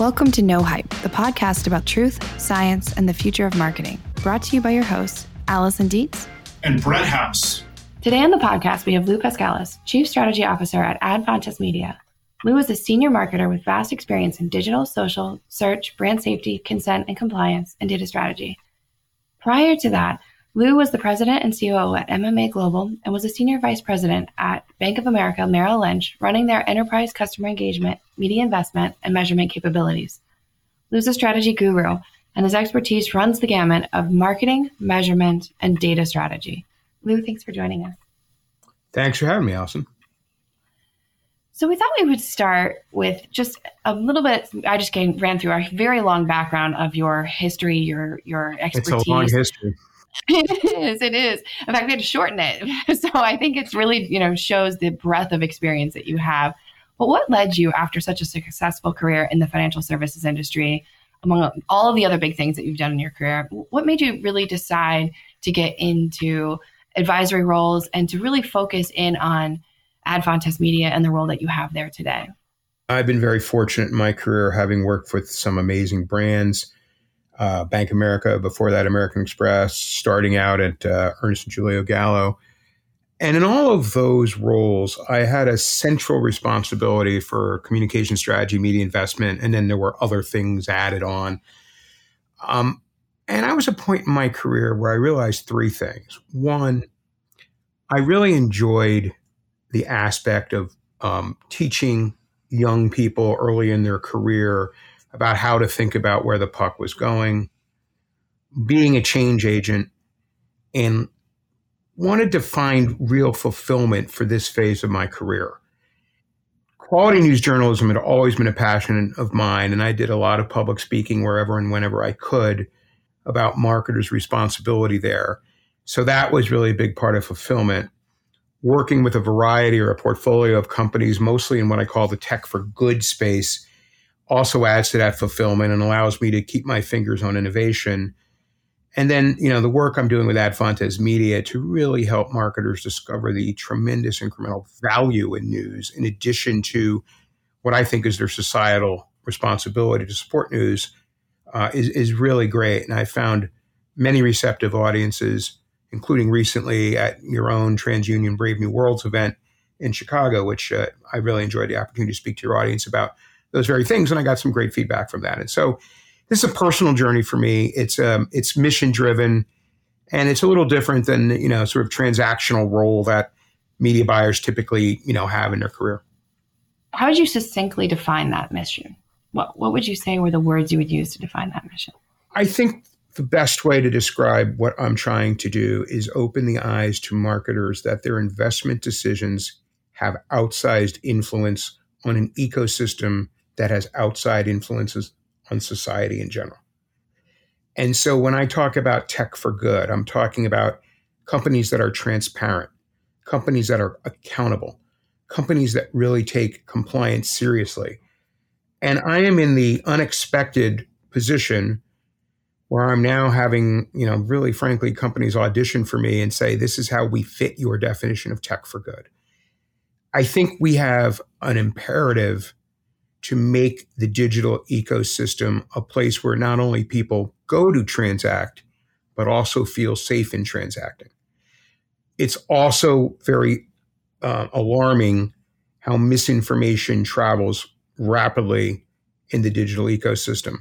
Welcome to No Hype, the podcast about truth, science, and the future of marketing. Brought to you by your hosts, Allison Dietz and Brett Haas. Today on the podcast, we have Lou Paskalis, Chief Strategy Officer at Ad Fontes Media. Lou is a senior marketer with vast experience in digital, social, search, brand safety, consent and compliance, and data strategy. Prior to that, Lou was the president and COO at MMA Global and was a senior vice president at Bank of America Merrill Lynch, running their enterprise customer engagement, media investment, and measurement capabilities. Lou's a strategy guru, and his expertise runs the gamut of marketing, measurement, and data strategy. Lou, thanks for joining us. Thanks for having me, Allison. So we thought we would start with just a little bit. I just ran through a very long background of your history, your expertise. It's a long history. It is. In fact, we had to shorten it. So I think it's really, shows the breadth of experience that you have. But what led you after such a successful career in the financial services industry, among all of the other big things that you've done in your career, what made you really decide to get into advisory roles and to really focus in on Ad Fontes Media and the role that you have there today? I've been very fortunate in my career, having worked with some amazing brands, Bank of America, before that American Express, starting out at Ernst & Julio Gallo. And in all of those roles, I had a central responsibility for communication strategy, media investment, and then there were other things added on. And I was at a point in my career where I realized three things. One, I really enjoyed the aspect of teaching young people early in their career about how to think about where the puck was going, being a change agent, and wanted to find real fulfillment for this phase of my career. Quality news journalism had always been a passion of mine, and I did a lot of public speaking wherever and whenever I could about marketers' responsibility there. So that was really a big part of fulfillment. Working with a variety or a portfolio of companies, mostly in what I call the tech for good space, also adds to that fulfillment and allows me to keep my fingers on innovation. And then, the work I'm doing with Ad Fontes Media to really help marketers discover the tremendous incremental value in news, in addition to what I think is their societal responsibility to support news, is really great. And I found many receptive audiences, including recently at your own TransUnion Brave New Worlds event in Chicago, which I really enjoyed the opportunity to speak to your audience about those very things. And I got some great feedback from that. And so this is a personal journey for me. It's mission driven, and it's a little different than, sort of transactional role that media buyers typically, have in their career. How would you succinctly define that mission? What would you say were the words you would use to define that mission? I think the best way to describe what I'm trying to do is open the eyes to marketers that their investment decisions have outsized influence on an ecosystem that has outside influences on society in general. And so when I talk about tech for good, I'm talking about companies that are transparent, companies that are accountable, companies that really take compliance seriously. And I am in the unexpected position where I'm now having, really frankly, companies audition for me and say, this is how we fit your definition of tech for good. I think we have an imperative to make the digital ecosystem a place where not only people go to transact, but also feel safe in transacting. It's also very alarming how misinformation travels rapidly in the digital ecosystem.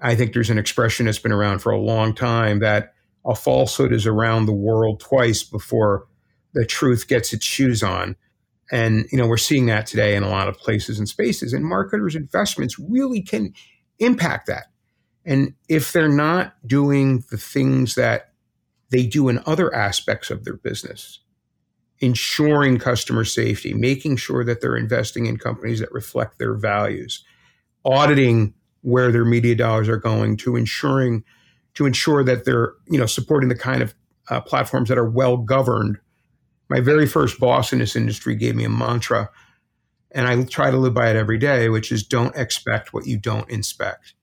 I think there's an expression that's been around for a long time that a falsehood is around the world twice before the truth gets its shoes on. And, we're seeing that today in a lot of places and spaces, and marketers' investments really can impact that. And if they're not doing the things that they do in other aspects of their business, ensuring customer safety, making sure that they're investing in companies that reflect their values, auditing where their media dollars are going, to ensure that they're, supporting the kind of platforms that are well-governed. My very first boss in this industry gave me a mantra, and I try to live by it every day, which is don't expect what you don't inspect.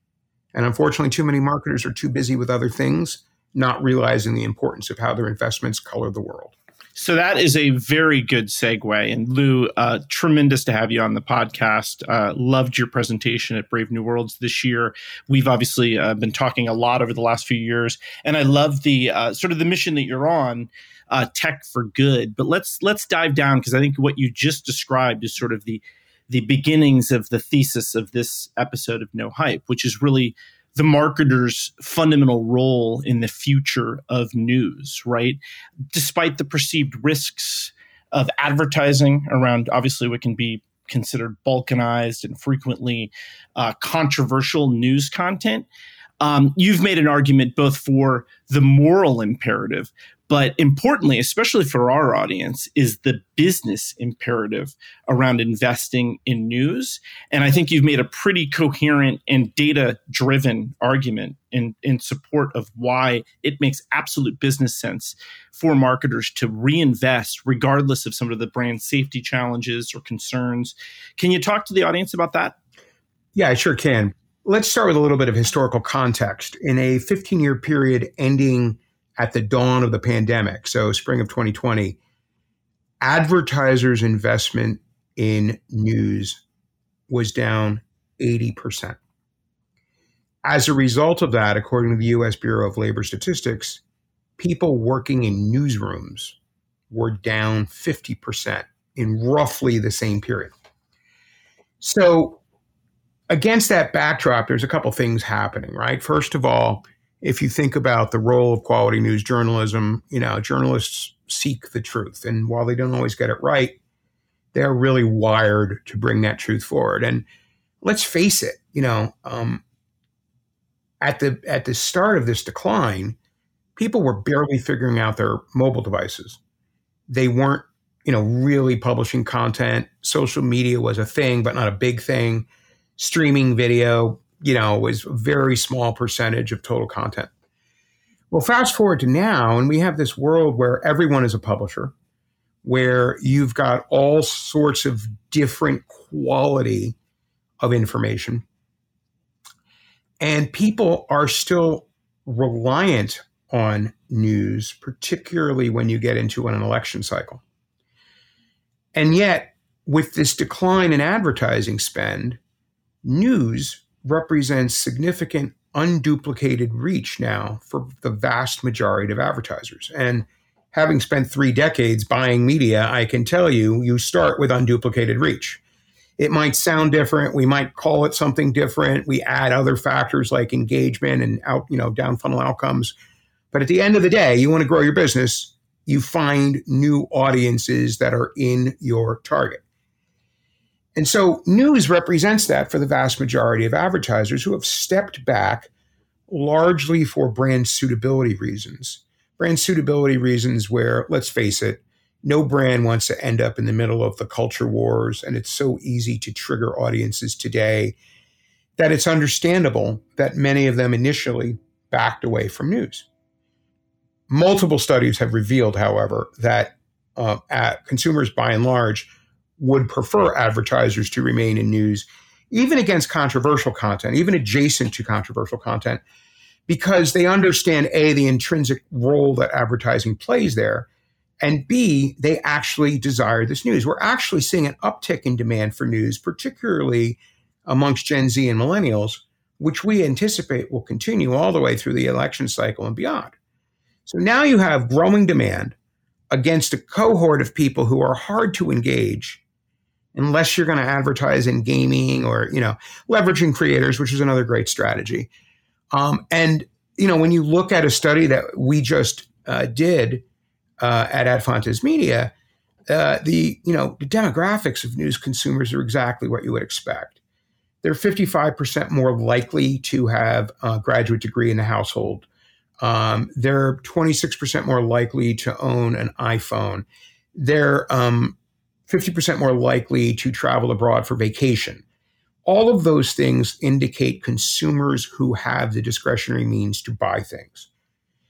And unfortunately, too many marketers are too busy with other things, not realizing the importance of how their investments color the world. So that is a very good segue. And Lou, tremendous to have you on the podcast. Loved your presentation at Brave New Worlds this year. We've obviously been talking a lot over the last few years, and I love the sort of the mission that you're on, tech for good. But let's dive down, because I think what you just described is sort of the beginnings of the thesis of this episode of No Hype, which is really the marketer's fundamental role in the future of news, right? Despite the perceived risks of advertising around, obviously, what can be considered balkanized and frequently controversial news content, you've made an argument both for the moral imperative, but importantly, especially for our audience, is the business imperative around investing in news. And I think you've made a pretty coherent and data-driven argument in support of why it makes absolute business sense for marketers to reinvest regardless of some of the brand safety challenges or concerns. Can you talk to the audience about that? Yeah, I sure can. Let's start with a little bit of historical context. In a 15-year period ending at the dawn of the pandemic, so spring of 2020, advertisers' investment in news was down 80%. As a result of that, according to the U.S. Bureau of Labor Statistics, people working in newsrooms were down 50% in roughly the same period. So against that backdrop, there's a couple things happening, right? First of all, if you think about the role of quality news journalism, you know, journalists seek the truth. And while they don't always get it right, they're really wired to bring that truth forward. And let's face it, you know, at the start of this decline, people were barely figuring out their mobile devices. They weren't, you know, really publishing content. Social media was a thing, but not a big thing. Streaming video, you know, was a very small percentage of total content. Well, fast forward to now, and we have this world where everyone is a publisher, where you've got all sorts of different quality of information. And people are still reliant on news, particularly when you get into an election cycle. And yet, with this decline in advertising spend, news represents significant unduplicated reach now for the vast majority of advertisers. And having spent 3 decades buying media, I can tell you, you start with unduplicated reach. It might sound different. We might call it something different. We add other factors like engagement and out, you know, down funnel outcomes. But at the end of the day, you want to grow your business, you find new audiences that are in your target. And so news represents that for the vast majority of advertisers who have stepped back largely for brand suitability reasons. Brand suitability reasons where, let's face it, no brand wants to end up in the middle of the culture wars, and it's so easy to trigger audiences today that it's understandable that many of them initially backed away from news. Multiple studies have revealed, however, that consumers by and large would prefer advertisers to remain in news, even against controversial content, even adjacent to controversial content, because they understand, A, the intrinsic role that advertising plays there, and B, they actually desire this news. We're actually seeing an uptick in demand for news, particularly amongst Gen Z and millennials, which we anticipate will continue all the way through the election cycle and beyond. So now you have growing demand against a cohort of people who are hard to engage unless you're going to advertise in gaming or, you know, leveraging creators, which is another great strategy. And, you know, when you look at a study that we just did at Ad Fontes Media, the demographics of news consumers are exactly what you would expect. They're 55% more likely to have a graduate degree in the household. They're 26% more likely to own an iPhone. They're 50% more likely to travel abroad for vacation. All of those things indicate consumers who have the discretionary means to buy things.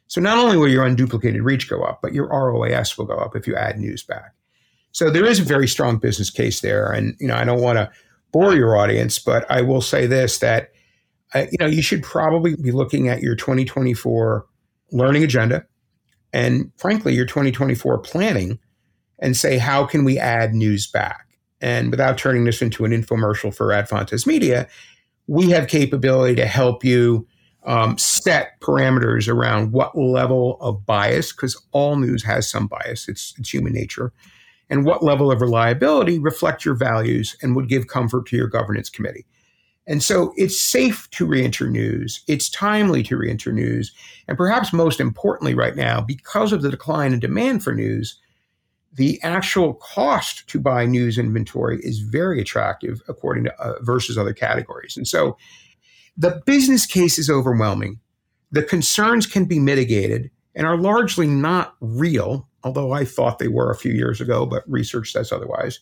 So not only will your unduplicated reach go up, but your ROAS will go up if you add news back. So there is a very strong business case there. And, you know, I don't want to bore your audience, but I will say this, that, you know, you should probably be looking at your 2024 learning agenda and frankly, your 2024 planning and say, how can we add news back? And without turning this into an infomercial for Ad Fontes Media, we have capability to help you set parameters around what level of bias, because all news has some bias, it's human nature, and what level of reliability reflect your values and would give comfort to your governance committee. And so it's safe to reenter news, it's timely to reenter news, and perhaps most importantly right now, because of the decline in demand for news, the actual cost to buy news inventory is very attractive according to versus other categories. And so the business case is overwhelming. The concerns can be mitigated and are largely not real, although I thought they were a few years ago, but research says otherwise.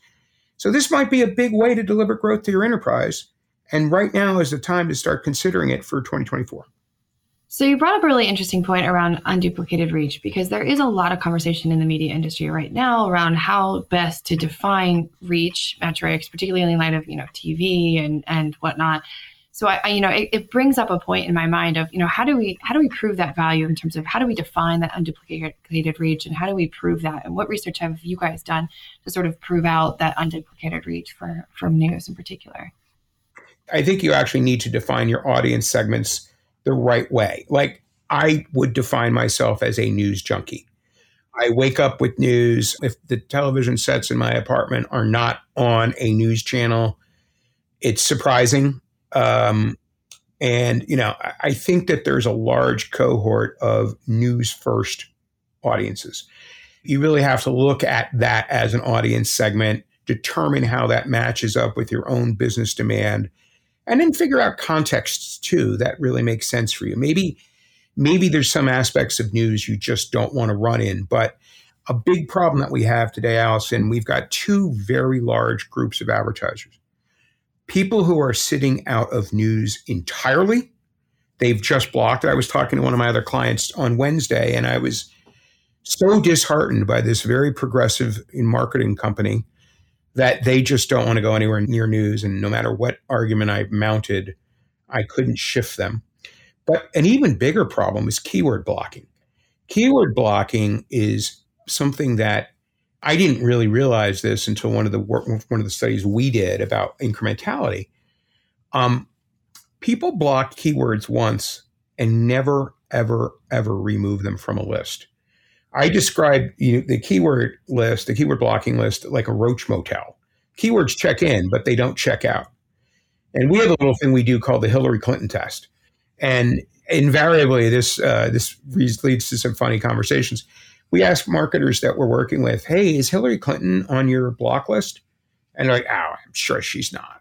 So this might be a big way to deliver growth to your enterprise. And right now is the time to start considering it for 2024. So you brought up a really interesting point around unduplicated reach, because there is a lot of conversation in the media industry right now around how best to define reach metrics, particularly in light of, TV and whatnot. So it brings up a point in my mind of, how do we prove that value in terms of how do we define that unduplicated reach and how do we prove that? And what research have you guys done to sort of prove out that unduplicated reach from news in particular? I think you actually need to define your audience segments the right way. Like, I would define myself as a news junkie. I wake up with news. If the television sets in my apartment are not on a news channel, it's surprising. I think that there's a large cohort of news first audiences. You really have to look at that as an audience segment, determine how that matches up with your own business demand, and then figure out contexts, too, that really make sense for you. Maybe there's some aspects of news you just don't want to run in. But a big problem that we have today, Allison, we've got two very large groups of advertisers. People who are sitting out of news entirely. They've just blocked it. I was talking to one of my other clients on Wednesday, and I was so disheartened by this very progressive marketing company that they just don't want to go anywhere near news. And no matter what argument I mounted, I couldn't shift them. But an even bigger problem is keyword blocking. Keyword blocking is something that I didn't really realize this until one of the studies we did about incrementality. People block keywords once and never, ever, ever remove them from a list. I describe the keyword blocking list, like a roach motel. Keywords check in, but they don't check out. And we have a little thing we do called the Hillary Clinton test. And invariably, this leads to some funny conversations. We ask marketers that we're working with, hey, is Hillary Clinton on your block list? And they're like, oh, I'm sure she's not.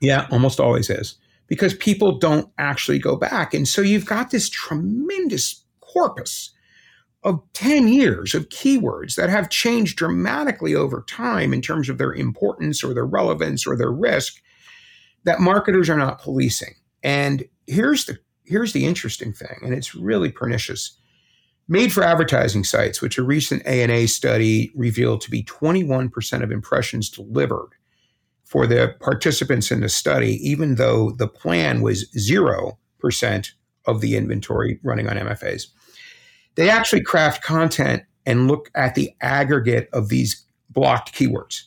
Yeah, almost always is. Because people don't actually go back. And so you've got this tremendous corpus of 10 years of keywords that have changed dramatically over time in terms of their importance or their relevance or their risk that marketers are not policing. And here's the interesting thing, and it's really pernicious. Made for advertising sites, which a recent ANA study revealed to be 21% of impressions delivered for the participants in the study, even though the plan was 0% of the inventory running on MFAs. They actually craft content and look at the aggregate of these blocked keywords,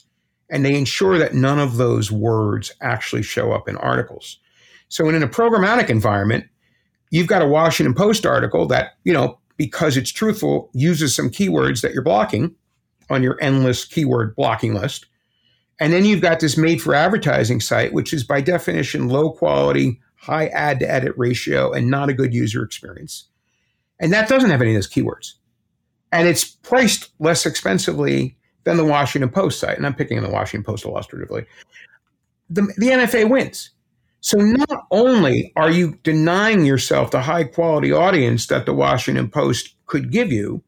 and they ensure that none of those words actually show up in articles. So in a programmatic environment, you've got a Washington Post article that, because it's truthful, uses some keywords that you're blocking on your endless keyword blocking list. And then you've got this made for advertising site, which is by definition low quality, high ad to edit ratio, and not a good user experience. And that doesn't have any of those keywords. And it's priced less expensively than the Washington Post site. And I'm picking on the Washington Post illustratively. The NFA wins. So not only are you denying yourself the high quality audience that the Washington Post could give you,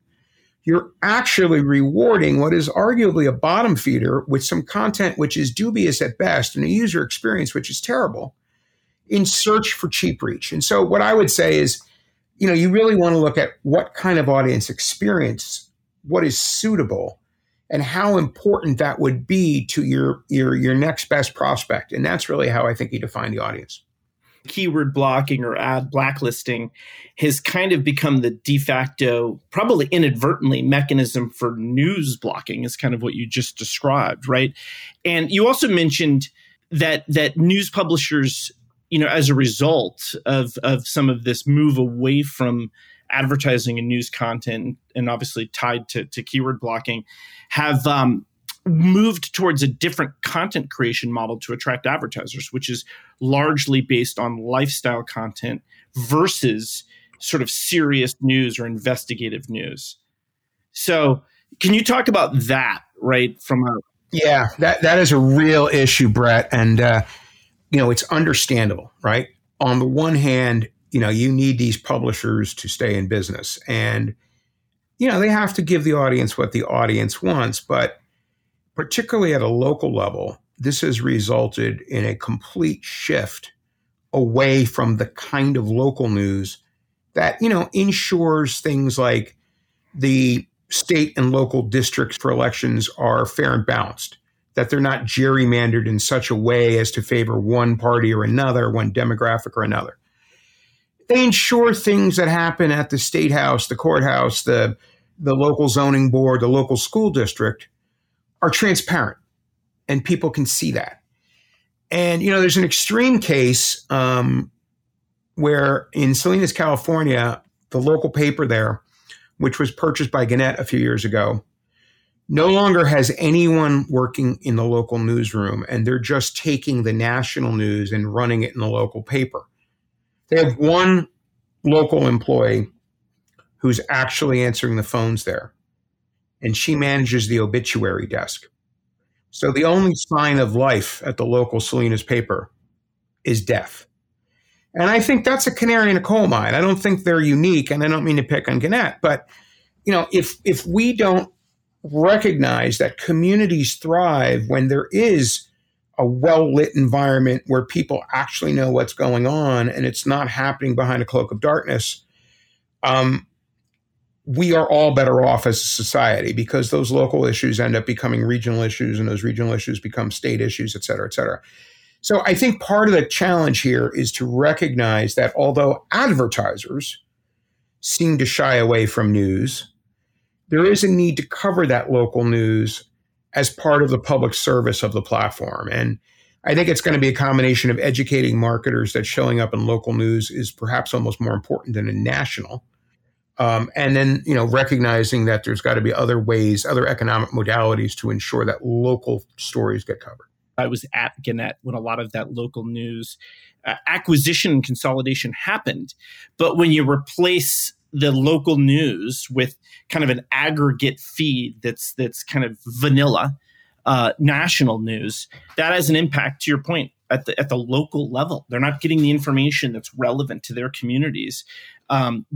you're actually rewarding what is arguably a bottom feeder with some content which is dubious at best and a user experience which is terrible in search for cheap reach. And so what I would say is, you really want to look at what kind of audience experience, what is suitable, and how important that would be to your next best prospect. And that's really how I think you define the audience. keyword blocking or ad blacklisting has kind of become the de facto, probably inadvertently, mechanism for news blocking is kind of what you just described, right? And you also mentioned that news publishers, you know, as a result of some of this move away from advertising and news content, and obviously tied to keyword blocking, have moved towards a different content creation model to attract advertisers, which is largely based on lifestyle content versus sort of serious news or investigative news. So can you talk about that, right? Yeah, that is a real issue, Brett. And, you know, it's understandable, right? On the one hand, you know, you need these publishers to stay in business, and, you know, they have to give the audience what the audience wants, but particularly at a local level, this has resulted in a complete shift away from the kind of local news that, you know, ensures things like the state and local districts for elections are fair and balanced, that they're not gerrymandered in such a way as to favor one party or another, one demographic or another. They ensure things that happen at the state house, the courthouse, the local zoning board, the local school district are transparent, and people can see that. And, you know, there's an extreme case where in Salinas, California, the local paper there, which was purchased by Gannett a few years ago, no longer has anyone working in the local newsroom, and they're just taking the national news and running it in the local paper. They have one local employee who's actually answering the phones there, and she manages the obituary desk. So the only sign of life at the local Salinas paper is death. And I think that's a canary in a coal mine. I don't think they're unique, and I don't mean to pick on Gannett, but, you know, if we don't recognize that communities thrive when there is a well-lit environment where people actually know what's going on and it's not happening behind a cloak of darkness, we are all better off as a society, because those local issues end up becoming regional issues, and those regional issues become state issues, et cetera, et cetera. So I think part of the challenge here is to recognize that although advertisers seem to shy away from news, there is a need to cover that local news as part of the public service of the platform. And I think it's going to be a combination of educating marketers that showing up in local news is perhaps almost more important than in national. And then, you know, recognizing that there's got to be other ways, other economic modalities to ensure that local stories get covered. I was at Gannett when a lot of that local news acquisition and consolidation happened. But when you replace the local news with kind of an aggregate feed that's kind of vanilla national news, that has an impact, to your point, at the local level. They're not getting the information that's relevant to their communities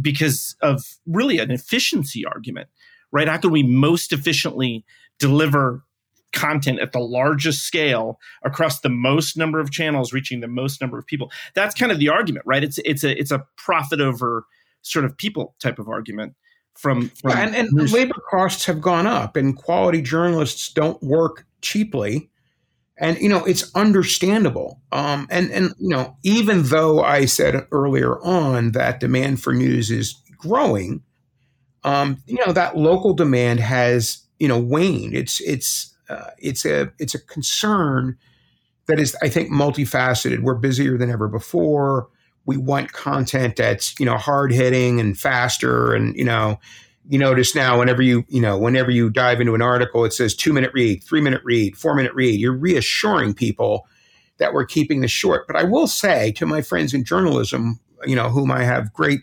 because of really an efficiency argument, right? How can we most efficiently deliver content at the largest scale across the most number of channels, reaching the most number of people? That's kind of the argument, right? It's a profit over sort of people type of argument from and labor costs have gone up, and quality journalists don't work cheaply. And, you know, it's understandable. And, you know, even though I said earlier on that demand for news is growing, you know, that local demand has, you know, waned. It's a concern that is, I think, multifaceted. We're busier than ever before. We want content that's, you know, hard hitting and faster. And, you know, you notice now whenever you dive into an article, it says 2-minute read, 3-minute read, 4-minute read. You're reassuring people that we're keeping this short. But I will say to my friends in journalism, you know, whom I have great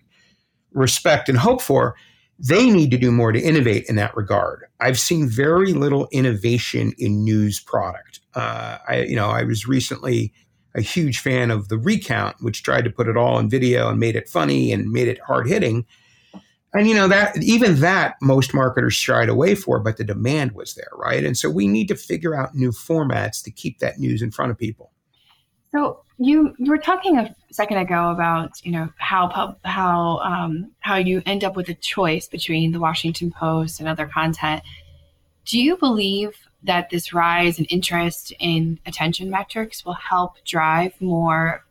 respect and hope for, they need to do more to innovate in that regard. I've seen very little innovation in news product. I was recently a huge fan of The Recount, which tried to put it all in video and made it funny and made it hard hitting. And, you know, that most marketers shied away for, but the demand was there, right? And so we need to figure out new formats to keep that news in front of people. So you were talking a second ago about, you know, how you end up with a choice between the Washington Post and other content. Do you believe that this rise in interest in attention metrics will help drive more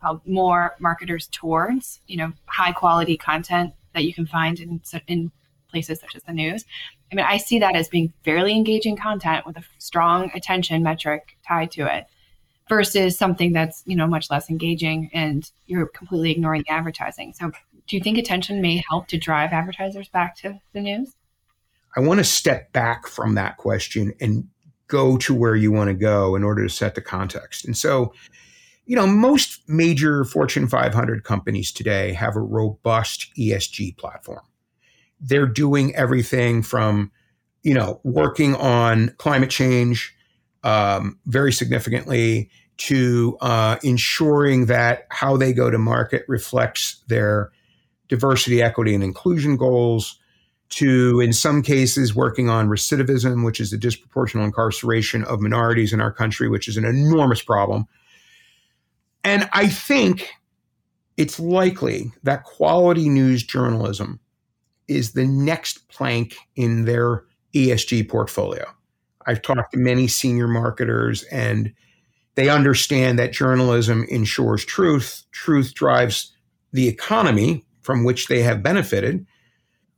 marketers towards, you know, high quality content that you can find in places such as the news. I mean, I see that as being fairly engaging content with a strong attention metric tied to it versus something that's, you know, much less engaging and you're completely ignoring the advertising. So do you think attention may help to drive advertisers back to the news? I want to step back from that question and go to where you want to go in order to set the context. And so, you know, most major Fortune 500 companies today have a robust ESG platform. They're doing everything from, you know, working on climate change very significantly to ensuring that how they go to market reflects their diversity, equity, and inclusion goals, to, in some cases, working on recidivism, which is the disproportional incarceration of minorities in our country, which is an enormous problem. And I think it's likely that quality news journalism is the next plank in their ESG portfolio. I've talked to many senior marketers, and they understand that journalism ensures truth. Truth drives the economy from which they have benefited,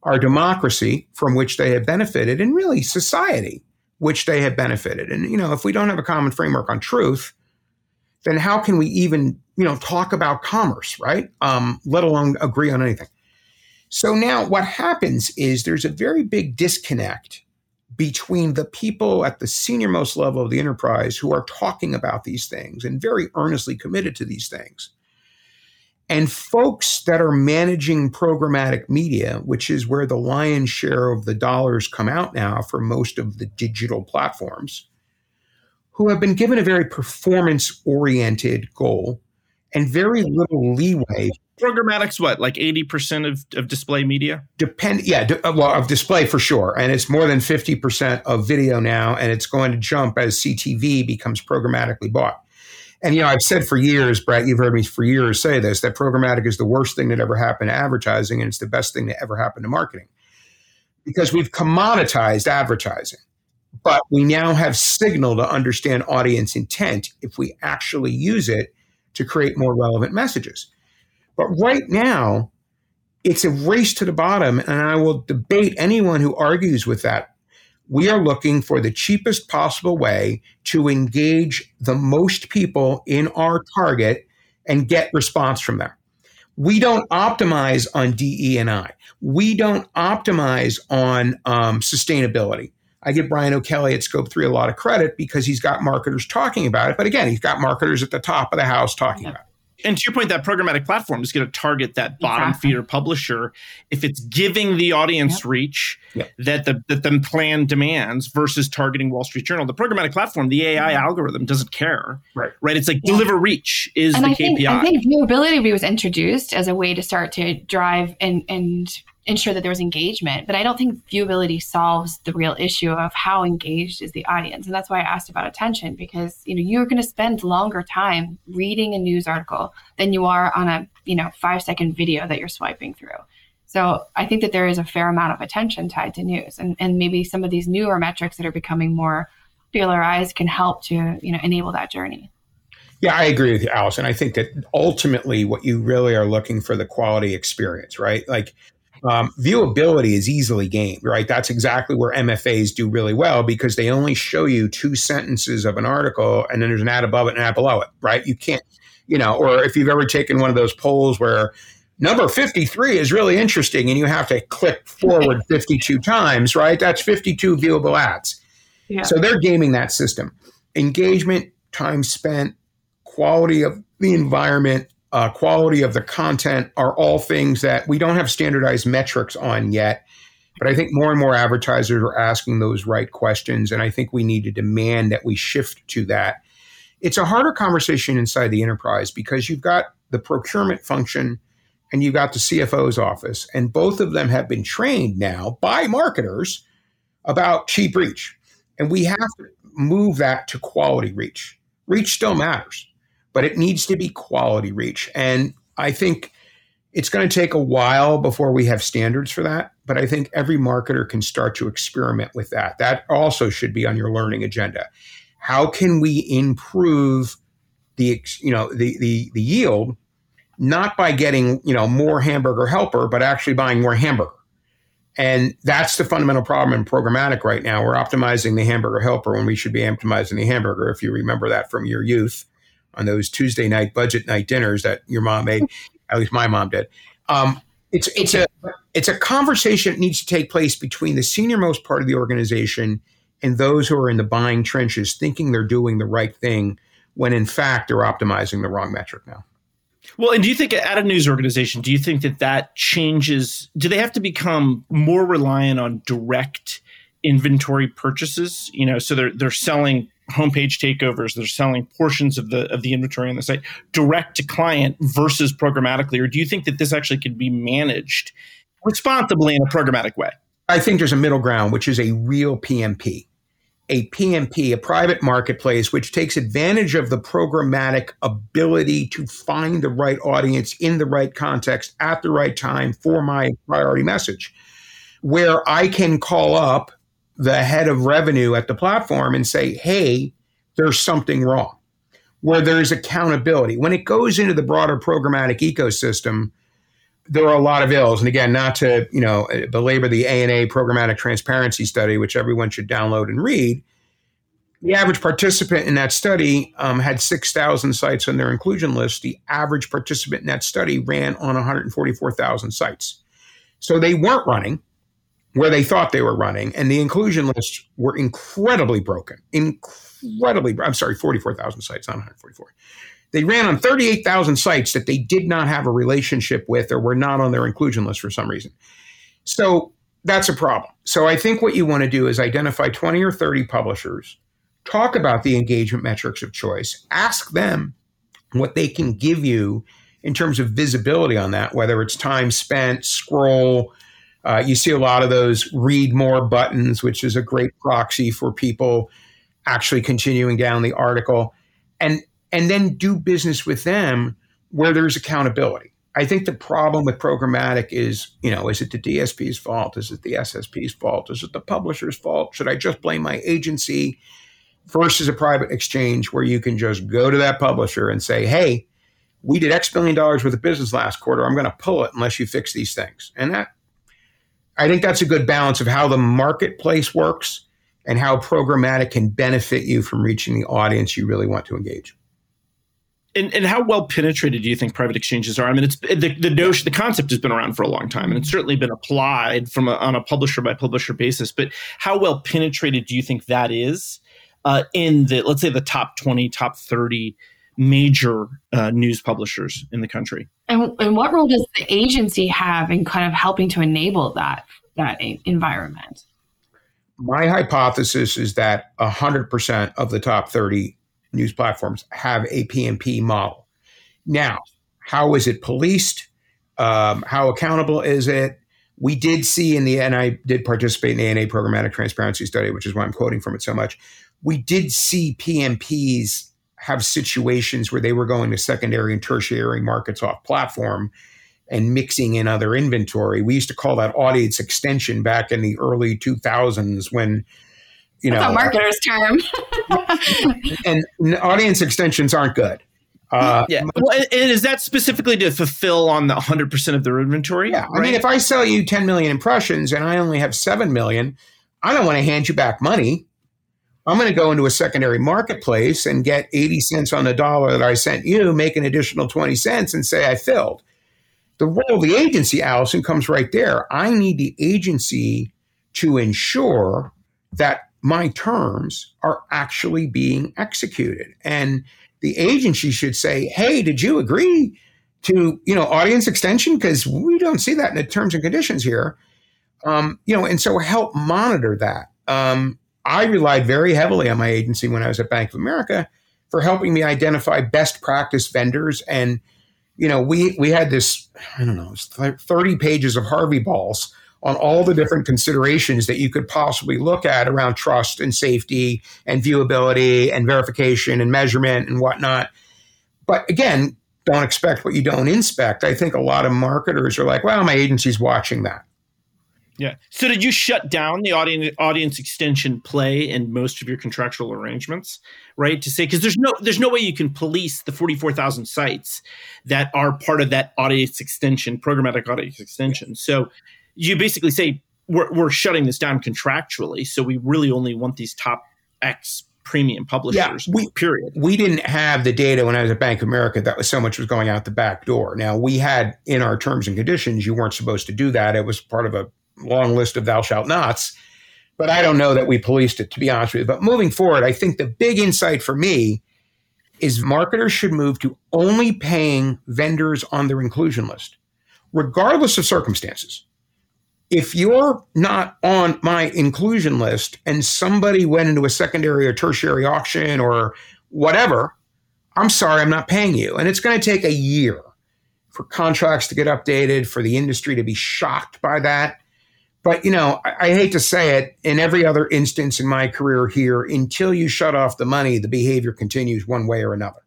our democracy from which they have benefited, and really society which they have benefited. And, you know, if we don't have a common framework on truth, then how can we even, you know, talk about commerce, right? Let alone agree on anything. So now what happens is there's a very big disconnect between the people at the senior most level of the enterprise who are talking about these things and very earnestly committed to these things, and folks that are managing programmatic media, which is where the lion's share of the dollars come out now for most of the digital platforms, who have been given a very performance-oriented goal and very little leeway. Programmatic's what, like 80% of display media? Of display for sure. And it's more than 50% of video now, and it's going to jump as CTV becomes programmatically bought. And, you know, I've said for years, Brett, you've heard me for years say this, that programmatic is the worst thing that ever happened to advertising, and it's the best thing that ever happened to marketing, because we've commoditized advertising. But we now have signal to understand audience intent if we actually use it to create more relevant messages. But right now, it's a race to the bottom, and I will debate anyone who argues with that. We are looking for the cheapest possible way to engage the most people in our target and get response from them. We don't optimize on DE&I. We don't optimize on sustainability. I give Brian O'Kelly at Scope 3 a lot of credit because he's got marketers talking about it. But again, he's got marketers at the top of the house talking about it. And to your point, that programmatic platform is going to target that bottom feeder publisher if it's giving the audience reach that the plan demands versus targeting Wall Street Journal. The programmatic platform, the AI algorithm doesn't care, right? It's like deliver reach is and the KPI. I think viewability was introduced as a way to start to drive and ensure that there was engagement. But I don't think viewability solves the real issue of how engaged is the audience. And that's why I asked about attention, because, you know, you're going to spend longer time reading a news article than you are on a, you know, 5-second video that you're swiping through. So I think that there is a fair amount of attention tied to news, and maybe some of these newer metrics that are becoming more popularized can help to, you know, enable that journey. Yeah, I agree with you, Allison. I think that ultimately what you really are looking for the quality experience, right? Like, viewability is easily gained, right? That's exactly where MFAs do really well, because they only show you 2 sentences of an article and then there's an ad above it and an ad below it, right? You can't, you know, or if you've ever taken one of those polls where number 53 is really interesting and you have to click forward 52 times, right? That's 52 viewable ads. Yeah. So they're gaming that system. Engagement, time spent, quality of the environment, quality of the content are all things that we don't have standardized metrics on yet. But I think more and more advertisers are asking those right questions. And I think we need to demand that we shift to that. It's a harder conversation inside the enterprise because you've got the procurement function and you've got the CFO's office. And both of them have been trained now by marketers about cheap reach. And we have to move that to quality reach. Reach still matters, but it needs to be quality reach. And I think It's going to take a while before we have standards for that, but I think every marketer can start to experiment with that. That also should be on your learning agenda. How can we improve the yield, not by getting, more hamburger helper, but actually buying more hamburger? And that's the fundamental problem in programmatic right now. We're optimizing the hamburger helper when we should be optimizing the hamburger, if you remember that from your youth on those Tuesday night budget night dinners that your mom made. At least my mom did. It's a conversation that needs to take place between the senior-most part of the organization and those who are in the buying trenches thinking they're doing the right thing when, in fact, they're optimizing the wrong metric now. Well, and do you think at a news organization, do you think that changes? Do they have to become more reliant on direct inventory purchases? So they're selling homepage takeovers, they're selling portions of the inventory on the site direct to client versus programmatically? Or do you think that this actually could be managed responsibly in a programmatic way? I think there's a middle ground, which is a real PMP. A PMP, a private marketplace, which takes advantage of the programmatic ability to find the right audience in the right context at the right time for my priority message, where I can call up the head of revenue at the platform and say, hey, there's something wrong, where there's accountability. When it goes into the broader programmatic ecosystem, there are a lot of ills. And again, not to belabor the ANA programmatic transparency study, which everyone should download and read. The average participant in that study had 6,000 sites on their inclusion list. The average participant in that study ran on 144,000 sites. So they weren't running where they thought they were running, and the inclusion lists were incredibly broken. 44,000 sites, not 144. They ran on 38,000 sites that they did not have a relationship with or were not on their inclusion list for some reason. So that's a problem. So I think what you want to do is identify 20 or 30 publishers, talk about the engagement metrics of choice, ask them what they can give you in terms of visibility on that, whether it's time spent, scroll. You see a lot of those read more buttons, which is a great proxy for people actually continuing down the article. And then do business with them where there's accountability. I think the problem with programmatic is, is it the DSP's fault? Is it the SSP's fault? Is it the publisher's fault? Should I just blame my agency? Versus a private exchange where you can just go to that publisher and say, hey, we did X billion dollars worth of business last quarter. I'm going to pull it unless you fix these things. And I think that's a good balance of how the marketplace works and how programmatic can benefit you from reaching the audience you really want to engage. And how well penetrated do you think private exchanges are? I mean, it's the notion, the concept has been around for a long time, and it's certainly been applied on a publisher by publisher basis. But how well penetrated do you think that is in the, let's say, the top 20, top 30 major news publishers in the country? And what role does the agency have in kind of helping to enable that environment? My hypothesis is that 100% of the top 30 news platforms have a PMP model. Now, how is it policed? How accountable is it? We did see and I did participate in the ANA programmatic transparency study, which is why I'm quoting from it so much. We did see PMPs have situations where they were going to secondary and tertiary markets off platform and mixing in other inventory. We used to call that audience extension back in the early 2000s when that's a marketer's term. And audience extensions aren't good. Yeah. Well, and is that specifically to fulfill on the 100% of their inventory? Yeah. Right? I mean, if I sell you 10 million impressions and I only have 7 million, I don't want to hand you back money. I'm going to go into a secondary marketplace and get 80 cents on the dollar that I sent you, make an additional 20 cents and say I filled. The role of the agency, Allison, comes right there. I need the agency to ensure that my terms are actually being executed. And the agency should say, hey, did you agree to, audience extension? Because we don't see that in the terms and conditions here. And so help monitor that. I relied very heavily on my agency when I was at Bank of America for helping me identify best practice vendors. And, we had this, I don't know, 30 pages of Harvey balls on all the different considerations that you could possibly look at around trust and safety and viewability and verification and measurement and whatnot. But again, don't expect what you don't inspect. I think a lot of marketers are like, well, my agency's watching that. Yeah. So did you shut down the audience extension play and most of your contractual arrangements, right? To say, because there's no way you can police the 44,000 sites that are part of that audience extension, programmatic audience extension. So you basically say, we're shutting this down contractually. So we really only want these top X premium publishers, period. We didn't have the data when I was at Bank of America that was so much was going out the back door. Now, we had in our terms and conditions, you weren't supposed to do that. It was part of a long list of thou shalt nots, but I don't know that we policed it, to be honest with you. But moving forward, I think the big insight for me is marketers should move to only paying vendors on their inclusion list, regardless of circumstances. If you're not on my inclusion list and somebody went into a secondary or tertiary auction or whatever, I'm sorry, I'm not paying you. And it's going to take a year for contracts to get updated, for the industry to be shocked by that. But, you know, I hate to say it, in every other instance in my career here, until you shut off the money, the behavior continues one way or another.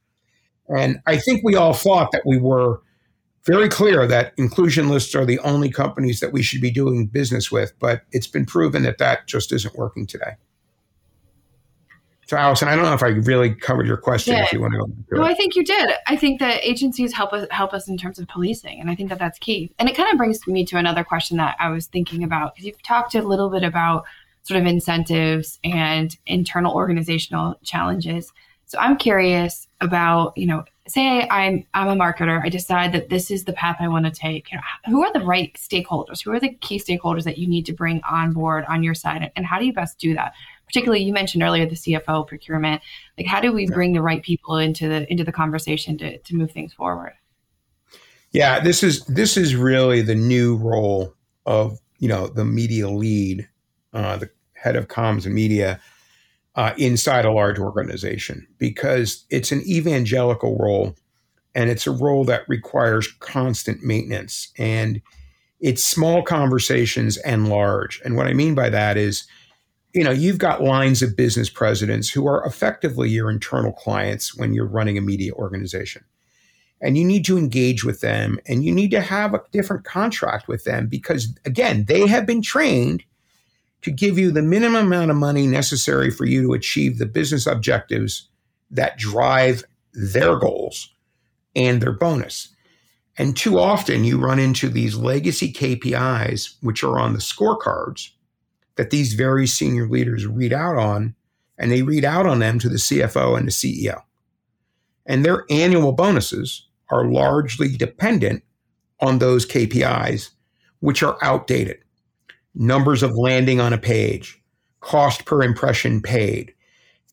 And I think we all thought that we were very clear that inclusion lists are the only companies that we should be doing business with, but it's been proven that that just isn't working today. So, Allison, I don't know if I really covered your question. If you want to go through it. No, I think you did. I think that agencies help us in terms of policing, and I think that that's key. And it kind of brings me to another question that I was thinking about, because you've talked a little bit about sort of incentives and internal organizational challenges. So I'm curious about, you know, say I'm a marketer. I decide that this is the path I want to take. You know, who are the right stakeholders? Who are the key stakeholders that you need to bring on board on your side? And how do you best do that? Particularly, you mentioned earlier the CFO procurement. Like, how do we bring the right people into the conversation to move things forward? Yeah, this is really the new role of, you know, the media lead, the head of comms and media inside a large organization, because it's an evangelical role, and it's a role that requires constant maintenance, and it's small conversations and large. And what I mean by that is, you know, you've got lines of business presidents who are effectively your internal clients when you're running a media organization. And you need to engage with them, and you need to have a different contract with them, because, again, they have been trained to give you the minimum amount of money necessary for you to achieve the business objectives that drive their goals and their bonus. And too often you run into these legacy KPIs, which are on the scorecards that these very senior leaders read out on, and they read out on them to the CFO and the CEO. And their annual bonuses are largely dependent on those KPIs, which are outdated. Numbers of landing on a page, cost per impression paid,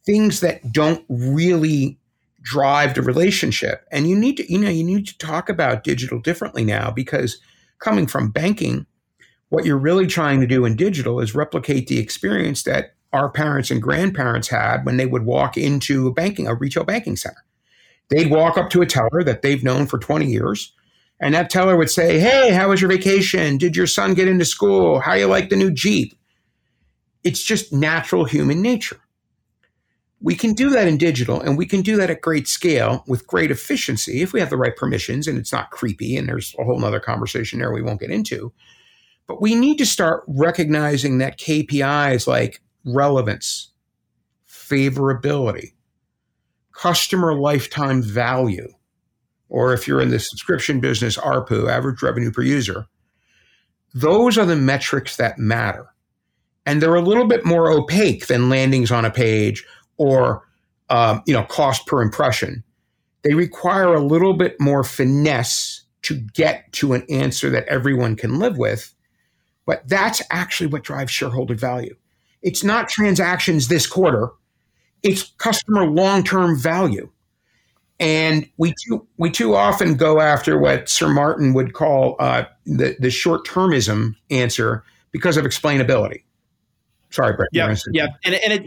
things that don't really drive the relationship. And you need to talk about digital differently now, because coming from banking, what you're really trying to do in digital is replicate the experience that our parents and grandparents had when they would walk into a retail banking center. They'd walk up to a teller that they've known for 20 years, and that teller would say, hey, how was your vacation? Did your son get into school? How you like the new Jeep? It's just natural human nature. We can do that in digital, and we can do that at great scale with great efficiency if we have the right permissions and it's not creepy, and there's a whole other conversation there we won't get into. But we need to start recognizing that KPIs like relevance, favorability, customer lifetime value, or if you're in the subscription business, ARPU, average revenue per user, those are the metrics that matter. And they're a little bit more opaque than landings on a page or cost per impression. They require a little bit more finesse to get to an answer that everyone can live with. But that's actually what drives shareholder value. It's not transactions this quarter. It's customer long-term value. And we too often go after what Sir Martin would call the short-termism answer because of explainability. Sorry, Brett. And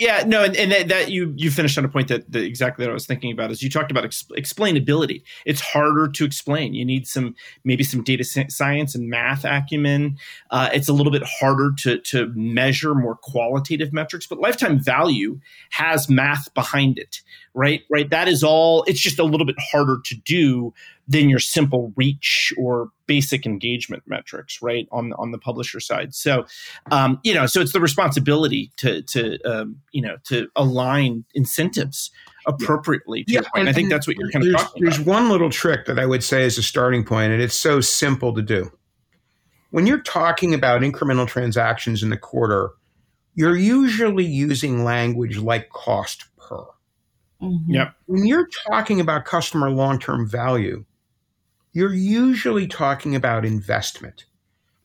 you finished on a point that exactly what I was thinking about is you talked about explainability. It's harder to explain. You need maybe some data science and math acumen. It's a little bit harder to measure more qualitative metrics, but lifetime value has math behind it, right? That is all. It's just a little bit harder to do than your simple reach or basic engagement metrics, right, on the publisher side. So, so it's the responsibility to align incentives appropriately to your point. And I think that's what you're kind of talking about. There's one little trick that I would say is a starting point, and it's so simple to do. When you're talking about incremental transactions in the quarter, you're usually using language like cost per. Mm-hmm. Yep. When you're talking about customer long-term value, you're usually talking about investment.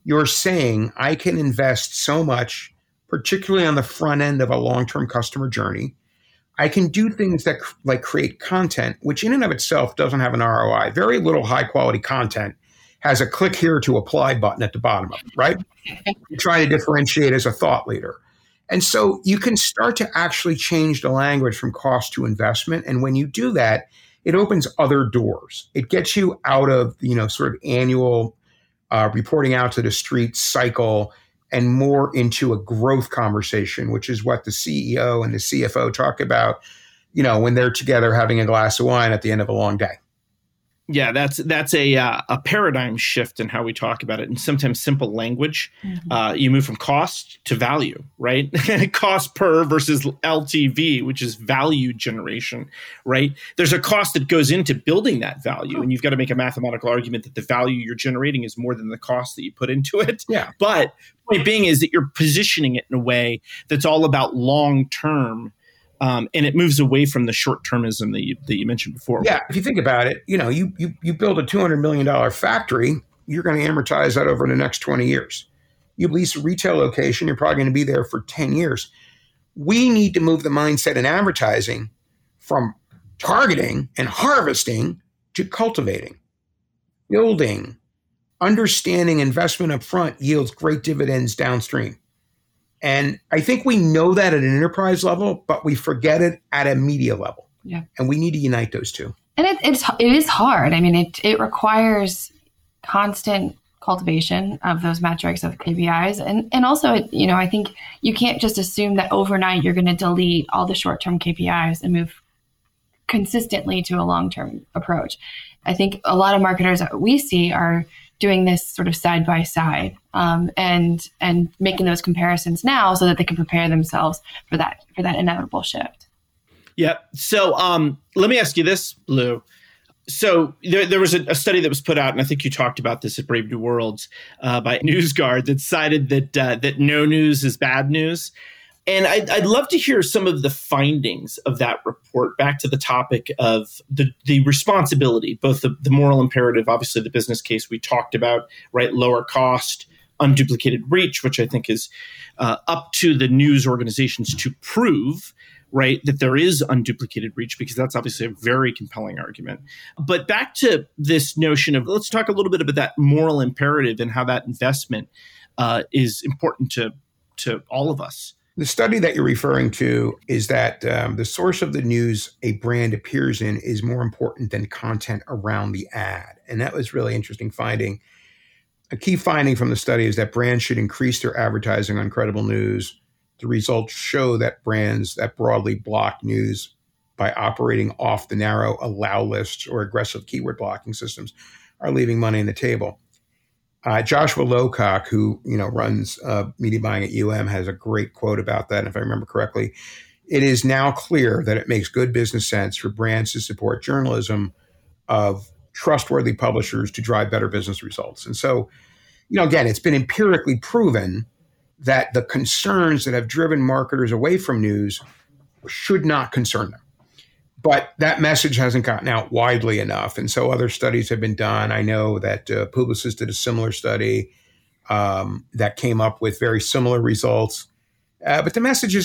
You're saying, I can invest so much, particularly on the front end of a long-term customer journey. I can do things that like create content, which in and of itself doesn't have an ROI. Very little high-quality content has a click here to apply button at the bottom of it, right? You're trying to differentiate as a thought leader. And so you can start to actually change the language from cost to investment. And when you do that, it opens other doors. It gets you out of, sort of annual reporting out to the street cycle and more into a growth conversation, which is what the CEO and the CFO talk about, when they're together having a glass of wine at the end of a long day. Yeah, that's a paradigm shift in how we talk about it, and sometimes simple language. Mm-hmm. You move from cost to value, right? Cost per versus LTV, which is value generation, right? There's a cost that goes into building that value, and you've got to make a mathematical argument that the value you're generating is more than the cost that you put into it. Yeah. But point being is that you're positioning it in a way that's all about long-term. And it moves away from the short-termism that you mentioned before. Yeah, if you think about it, you build a $200 million factory, you're going to amortize that over the next 20 years. You lease a retail location, you're probably going to be there for 10 years. We need to move the mindset in advertising from targeting and harvesting to cultivating, building, understanding investment up front yields great dividends downstream. And I think we know that at an enterprise level, but we forget it at a media level. Yeah. And we need to unite those two. And it is hard. I mean, it requires constant cultivation of those metrics, of KPIs. And also, I think you can't just assume that overnight you're going to delete all the short-term KPIs and move consistently to a long-term approach. I think a lot of marketers that we see are doing this sort of side by side and making those comparisons now so that they can prepare themselves for that inevitable shift. Yeah. So let me ask you this, Lou. So there was a study that was put out, and I think you talked about this at Brave New Worlds by NewsGuard that cited that no news is bad news. And I'd love to hear some of the findings of that report back to the topic of the responsibility, both the moral imperative, obviously the business case we talked about, right? Lower cost, unduplicated reach, which I think is up to the news organizations to prove, right, that there is unduplicated reach, because that's obviously a very compelling argument. But back to this notion of, let's talk a little bit about that moral imperative and how that investment is important to all of us. The study that you're referring to is that the source of the news a brand appears in is more important than content around the ad. And that was really interesting finding. A key finding from the study is that brands should increase their advertising on credible news. The results show that brands that broadly block news by operating off the narrow allow lists or aggressive keyword blocking systems are leaving money on the table. Joshua Lowcock, who runs media buying at U.M., has a great quote about that. And if I remember correctly, it is now clear that it makes good business sense for brands to support journalism of trustworthy publishers to drive better business results. And so, again, it's been empirically proven that the concerns that have driven marketers away from news should not concern them. But that message hasn't gotten out widely enough. And so other studies have been done. I know that Publicis did a similar study that came up with very similar results. But the message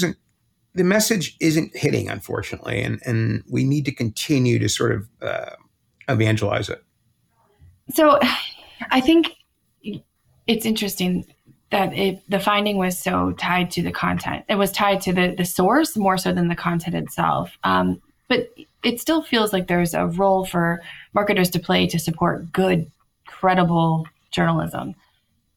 isn't hitting, unfortunately. And we need to continue to sort of evangelize it. So I think it's interesting that the finding was so tied to the content. It was tied to the source more so than the content itself. But it still feels like there's a role for marketers to play to support good, credible journalism.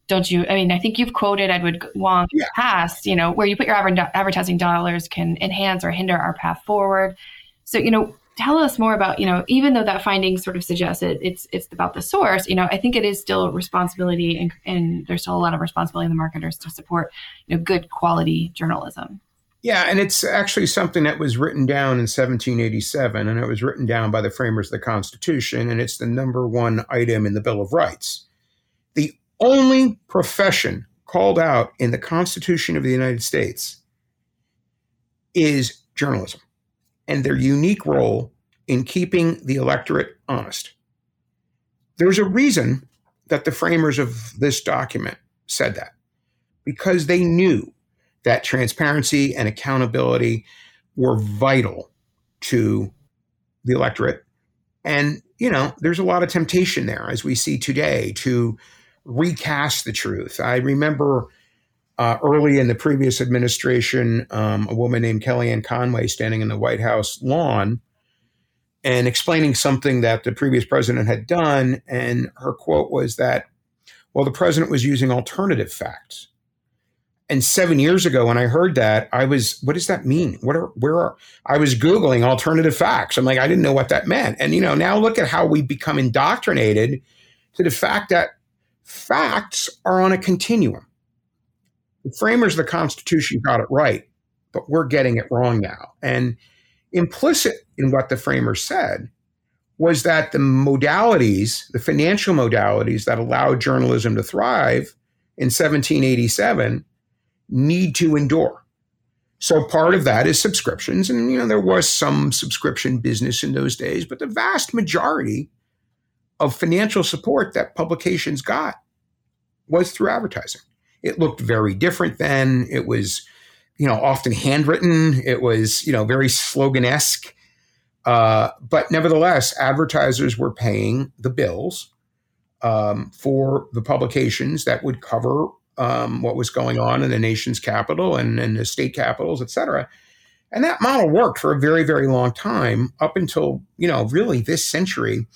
Don't you? I mean, I think you've quoted Edward Wong in the past, you know, where you put your advertising dollars can enhance or hinder our path forward. So, you know, tell us more about, you know, even though that finding sort of suggests it's about the source, you know, I think it is still responsibility and there's still a lot of responsibility in the marketers to support, you know, good quality journalism. Yeah, and it's actually something that was written down in 1787, and it was written down by the framers of the Constitution, and it's the number one item in the Bill of Rights. The only profession called out in the Constitution of the United States is journalism and their unique role in keeping the electorate honest. There's a reason that the framers of this document said that, because they knew that transparency and accountability were vital to the electorate. And, you know, there's a lot of temptation there, as we see today, to recast the truth. I remember early in the previous administration, a woman named Kellyanne Conway standing in the White House lawn and explaining something that the previous president had done. And her quote was that, well, the president was using alternative facts. And 7 years ago, when I heard that, I was, what does that mean? I was Googling alternative facts. I'm like, I didn't know what that meant. And, you know, now look at how we become indoctrinated to the fact that facts are on a continuum. The framers of the Constitution got it right, but we're getting it wrong now. And implicit in what the framers said was that the modalities, the financial modalities that allowed journalism to thrive in 1787 need to endure. So part of that is subscriptions. And, you know, there was some subscription business in those days, but the vast majority of financial support that publications got was through advertising. It looked very different then. It was, you know, often handwritten. It was, you know, very slogan-esque. But nevertheless, advertisers were paying the bills for the publications that would cover what was going on in the nation's capital and the state capitals, et cetera. And that model worked for a very, very long time up until, you know, really this century.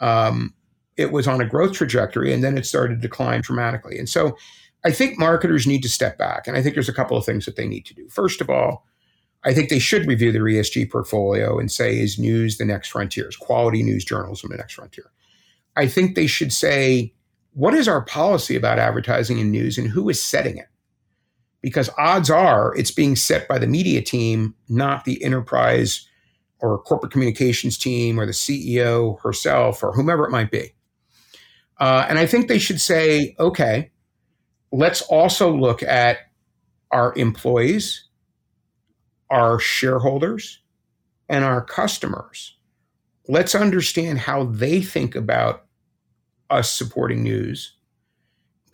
It was on a growth trajectory, and then it started to decline dramatically. And so I think marketers need to step back. And I think there's a couple of things that they need to do. First of all, I think they should review their ESG portfolio and say, is news the next frontier? Is quality news journalism the next frontier? I think they should say, what is our policy about advertising in news and who is setting it? Because odds are it's being set by the media team, not the enterprise or corporate communications team, or the CEO herself, or whomever it might be. And I think they should say, okay, let's also look at our employees, our shareholders, and our customers. Let's understand how they think about us supporting news.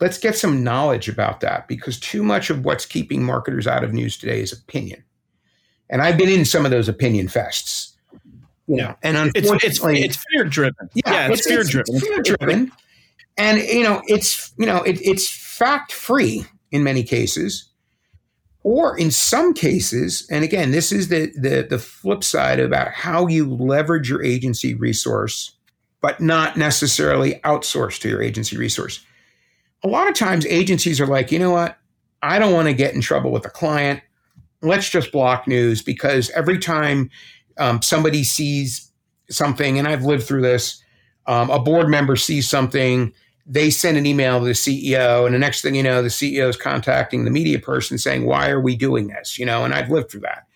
Let's get some knowledge about that, because too much of what's keeping marketers out of news today is opinion. And I've been in some of those opinion fests, you know, and unfortunately it's fear driven. Yeah, it's fear driven. Fear driven. And, you know, it's fact free in many cases, or in some cases. And again, this is the flip side about how you leverage your agency resource, but not necessarily outsource to your agency resource. A lot of times agencies are like, you know what? I don't want to get in trouble with a client. Let's just block news, because every time somebody sees something, and I've lived through this, a board member sees something, they send an email to the CEO, and the next thing you know, the CEO is contacting the media person saying, why are we doing this? You know, and I've lived through that.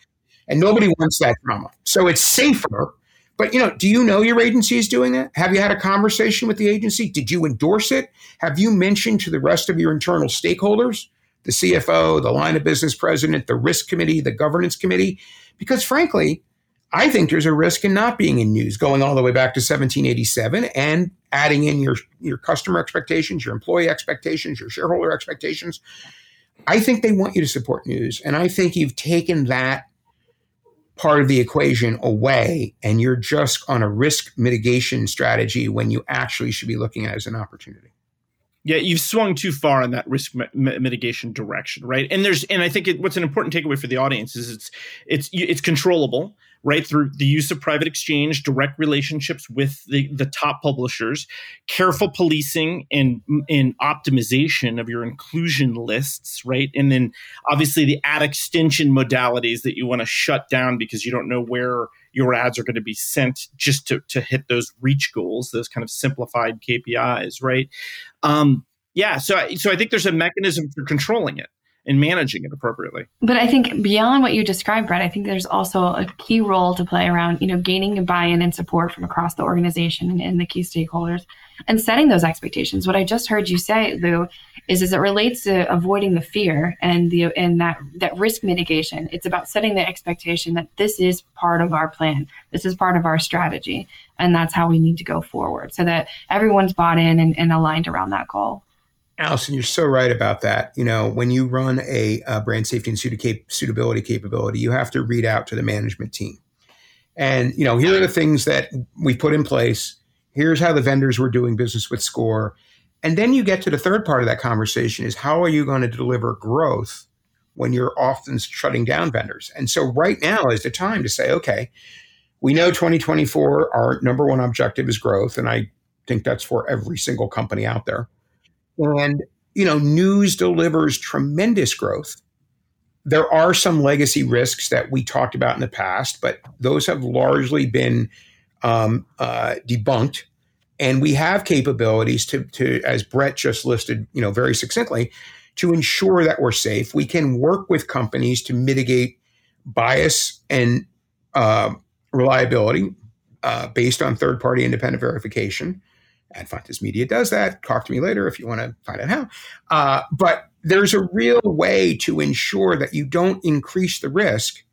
And nobody wants that drama. So it's safer. But, you know, do you know your agency is doing that? Have you had a conversation with the agency? Did you endorse it? Have you mentioned to the rest of your internal stakeholders? The CFO, the line of business president, the risk committee, the governance committee, because frankly, I think there's a risk in not being in news, going all the way back to 1787 and adding in your customer expectations, your employee expectations, your shareholder expectations. I think they want you to support news. And I think you've taken that part of the equation away, and you're just on a risk mitigation strategy when you actually should be looking at it as an opportunity. Yeah, you've swung too far in that risk mitigation direction, right? And I think what's an important takeaway for the audience is it's controllable, right? Through the use of private exchange, direct relationships with the top publishers, careful policing and optimization of your inclusion lists, right? And then obviously the ad extension modalities that you want to shut down because you don't know where your ads are going to be sent, just to hit those reach goals, those kind of simplified KPIs, right? So I think there's a mechanism for controlling it and managing it appropriately. But I think beyond what you described, Brett, I think there's also a key role to play around, gaining buy-in and support from across the organization and the key stakeholders and setting those expectations. What I just heard you say, Lou, is as it relates to avoiding the fear and that risk mitigation, it's about setting the expectation that this is part of our plan, this is part of our strategy, and that's how we need to go forward so that everyone's bought in and aligned around that goal. Allison, you're so right about that. When you run a brand safety and suitability capability, you have to read out to the management team. And, here are the things that we put in place. Here's how the vendors were doing business with SCORE. And then you get to the third part of that conversation is how are you going to deliver growth when you're often shutting down vendors? And so right now is the time to say, okay, we know 2024, our number one objective is growth. And I think that's for every single company out there. And, news delivers tremendous growth. There are some legacy risks that we talked about in the past, but those have largely been debunked. And we have capabilities to, as Brett just listed, very succinctly, to ensure that we're safe. We can work with companies to mitigate bias and reliability based on third-party independent verification. Ad Fontes Media does that. Talk to me later if you want to find out how. But there's a real way to ensure that you don't increase the risk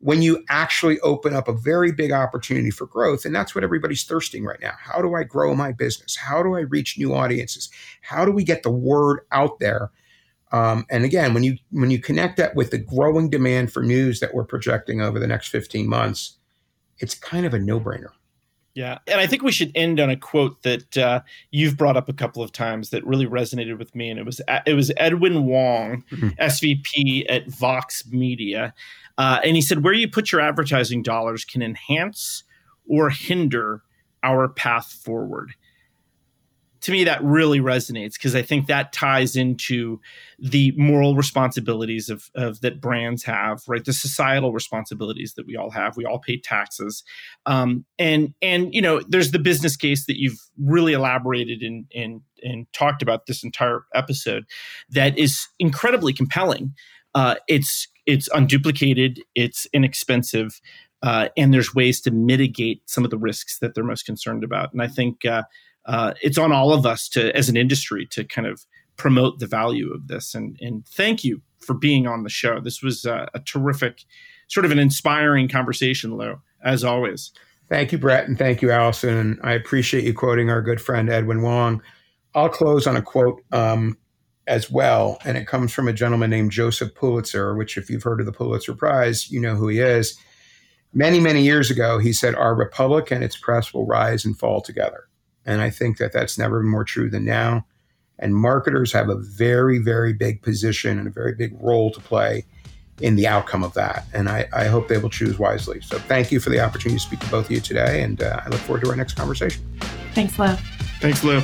when you actually open up a very big opportunity for growth. And that's what everybody's thirsting right now. How do I grow my business? How do I reach new audiences? How do we get the word out there? And again, when you connect that with the growing demand for news that we're projecting over the next 15 months, it's kind of a no-brainer. Yeah. And I think we should end on a quote that you've brought up a couple of times that really resonated with me. And it was Edward Wong, SVP at Vox Media. And he said, where you put your advertising dollars can enhance or hinder our path forward. To me, that really resonates because I think that ties into the moral responsibilities of that brands have, right? The societal responsibilities that we all have. We all pay taxes, and there's the business case that you've really elaborated and talked about this entire episode, that is incredibly compelling. It's unduplicated. It's inexpensive. And there's ways to mitigate some of the risks that they're most concerned about. And I think it's on all of us to, as an industry, to kind of promote the value of this. And thank you for being on the show. This was a terrific, sort of an inspiring conversation, Lou, as always. Thank you, Brett, and thank you, Allison. And I appreciate you quoting our good friend, Edward Wong. I'll close on a quote as well, and it comes from a gentleman named Joseph Pulitzer, which if you've heard of the Pulitzer Prize, you know who he is. Many, many years ago, he said, our republic and its press will rise and fall together. And I think that that's never been more true than now. And marketers have a very, very big position and a very big role to play in the outcome of that. And I hope they will choose wisely. So thank you for the opportunity to speak to both of you today. And I look forward to our next conversation. Thanks, Lou.